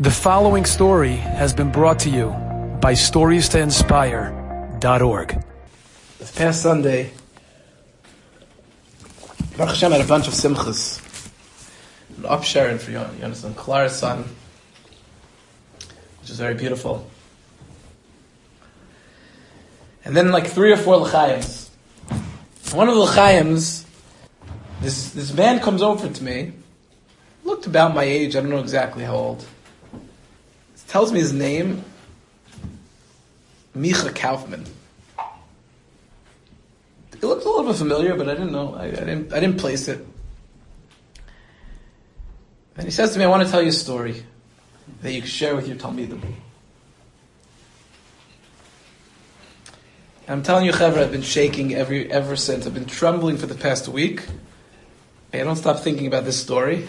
The following story has been brought to you by StoriesToInspire.org. This past Sunday, Baruch Hashem had a bunch of simchas. An upsharon for Yonasan Klar's son, which is very beautiful. And then like 3 or 4 l'chaims. One of the l'chaims, this man comes over to me, looked about my age, I don't know exactly how old. Tells me his name, Micha Kaufman. It looked a little bit familiar, but I didn't know. I didn't place it. And he says to me, "I want to tell you a story that you can share with your Talmidim." And I'm telling you, Chevra, I've been shaking ever since. I've been trembling for the past week. I don't stop thinking about this story.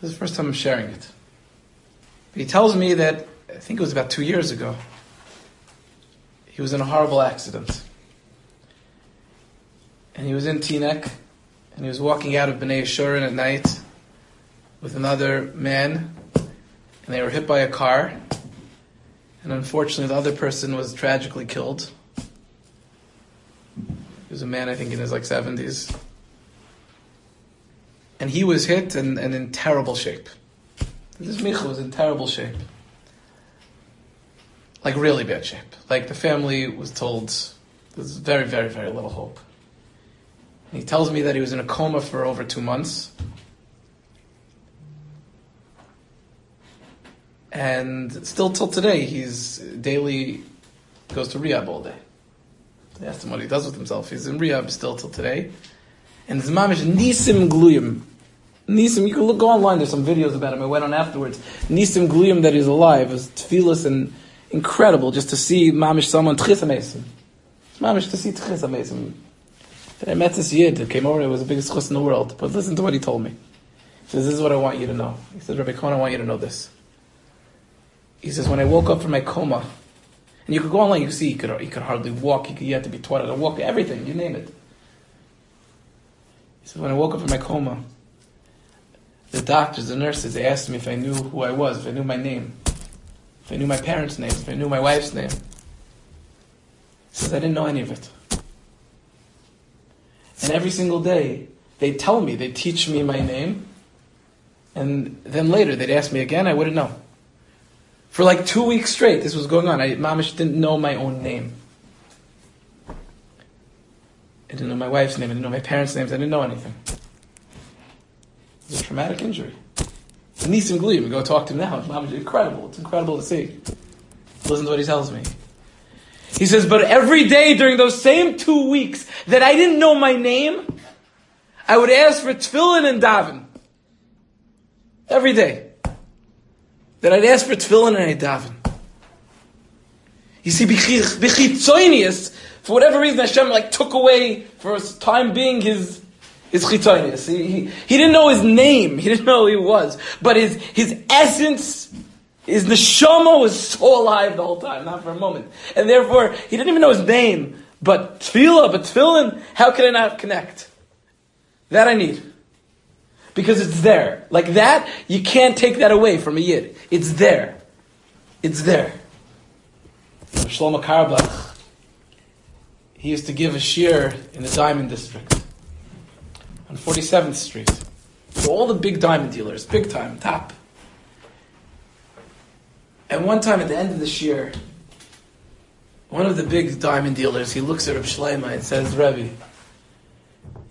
This is the first time I'm sharing it. He tells me that, I think it was about 2 years ago, he was in a horrible accident. And he was in Teaneck, and he was walking out of B'nai Shurin at night with another man, and they were hit by a car. And unfortunately, the other person was tragically killed. He was a man, I think, in his 70s. And he was hit and in terrible shape. This Micha was in terrible shape. Like really bad shape. Like the family was told there's very, very, very little hope. And he tells me that he was in a coma for over 2 months. And still till today, he's daily goes to Rehab all day. They asked him what he does with himself. He's in Rehab still till today. And his mom is Nissim Gluyim. Nissim, you can go online, there's some videos about him, I went on afterwards. Nissim Gluyim, that he's alive, is tefillas and incredible, just to see mamish someone, tchis ameisim. Mamish, to see tchis ameisim. I met this yid who came over, it was the biggest chus in the world, but listen to what he told me. He says, this is what I want you to know. He says, Rabbi Cohen, I want you to know this. He says, when I woke up from my coma, and you could go online, you see, he could hardly walk, he had to be taught how to walk, everything, you name it. He says, when I woke up from my coma, the doctors, the nurses, they asked me if I knew who I was, if I knew my name, if I knew my parents' names, if I knew my wife's name. He says, I didn't know any of it. And every single day, they'd tell me, they'd teach me my name, and then later they'd ask me again, I wouldn't know. For like 2 weeks straight, this was going on. I mamish didn't know my own name. I didn't know my wife's name, I didn't know my parents' names, I didn't know anything. It was a traumatic injury. Nissim Gluyim, go talk to him now. It's incredible. It's incredible to see. Listen to what he tells me. He says, but every day during those same 2 weeks that I didn't know my name, I would ask for tefillin and daven. Every day. That I'd ask for tefillin and I'd daven. You see, b'chitzoinius, for whatever reason Hashem took away for the time being his... It's chitonius. He didn't know his name. He didn't know who he was. But his essence, his neshama was so alive the whole time, not for a moment. And therefore, he didn't even know his name. But tefillah, but tefillin, how can I not connect? That I need. Because it's there. Like that, you can't take that away from a yid. It's there. It's there. Shlomo Carlebach, he used to give a shiur in the Diamond District. On 47th Street. So all the big diamond dealers, big time, top. And one time at the end of the shiur, one of the big diamond dealers, he looks at Reb Shlomo and says, Rebbe, you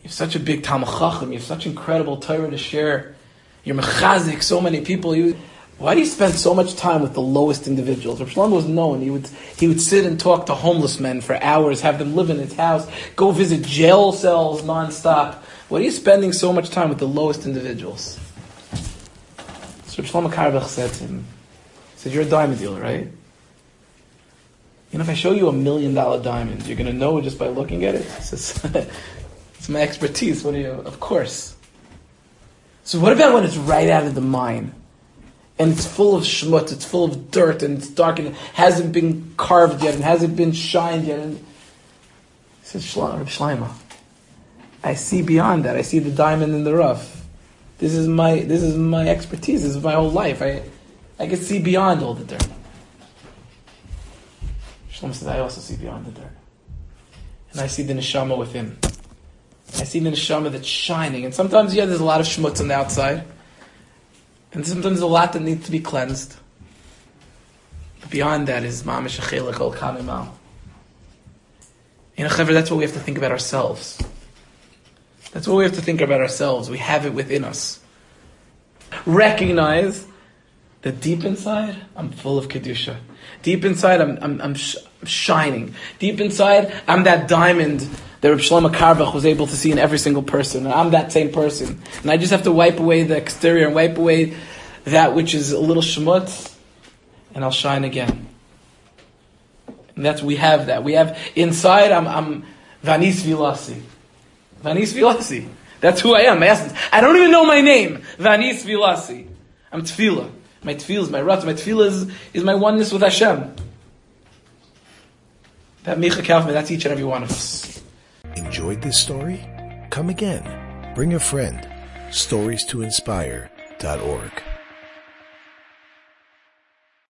have such a big Talmid Chacham, you have such incredible Torah to share, you're mechazik, so many people. Why do you spend so much time with the lowest individuals? Reb Shlomo was known. He would sit and talk to homeless men for hours, have them live in his house, go visit jail cells nonstop. Why are you spending so much time with the lowest individuals? So Shlomo Carlebach said to him, he said, you're a diamond dealer, right? You know, if I show you $1 million diamond, you're going to know just by looking at it? He says, it's my expertise. What are you? Of course. So what about when it's right out of the mine? And it's full of schmutz, it's full of dirt, and it's dark, and it hasn't been carved yet, and hasn't been shined yet. And he says, Shlomo, I see beyond that. I see the diamond in the rough. This is my expertise. This is my whole life. I can see beyond all the dirt. Shlomo says, I also see beyond the dirt. And I see the neshama within. I see the neshama that's shining. And sometimes, yeah, there's a lot of schmutz on the outside. And sometimes a lot that needs to be cleansed. But beyond that is mamish achelek ol kamimal. You know, Chaver, that's what we have to think about ourselves. That's what we have to think about ourselves. We have it within us. Recognize that deep inside, I'm full of Kedusha. Deep inside, I'm shining. Deep inside, I'm that diamond that Rabbi Shlomo Carlebach was able to see in every single person. And I'm that same person. And I just have to wipe away the exterior and wipe away that which is a little shmutz, and I'll shine again. And that's, we have that. We have, inside, I'm Vanis Vilasi. Vanis Vilasi. That's who I am, my essence. I don't even know my name. Vanis Vilasi. I'm Tefillah. My Tefillah is my Ratz. My Tefillah is my oneness with Hashem. That Micha Kaufman, that's each and every one of us. Enjoyed this story? Come again. Bring a friend. Stories2inspire.org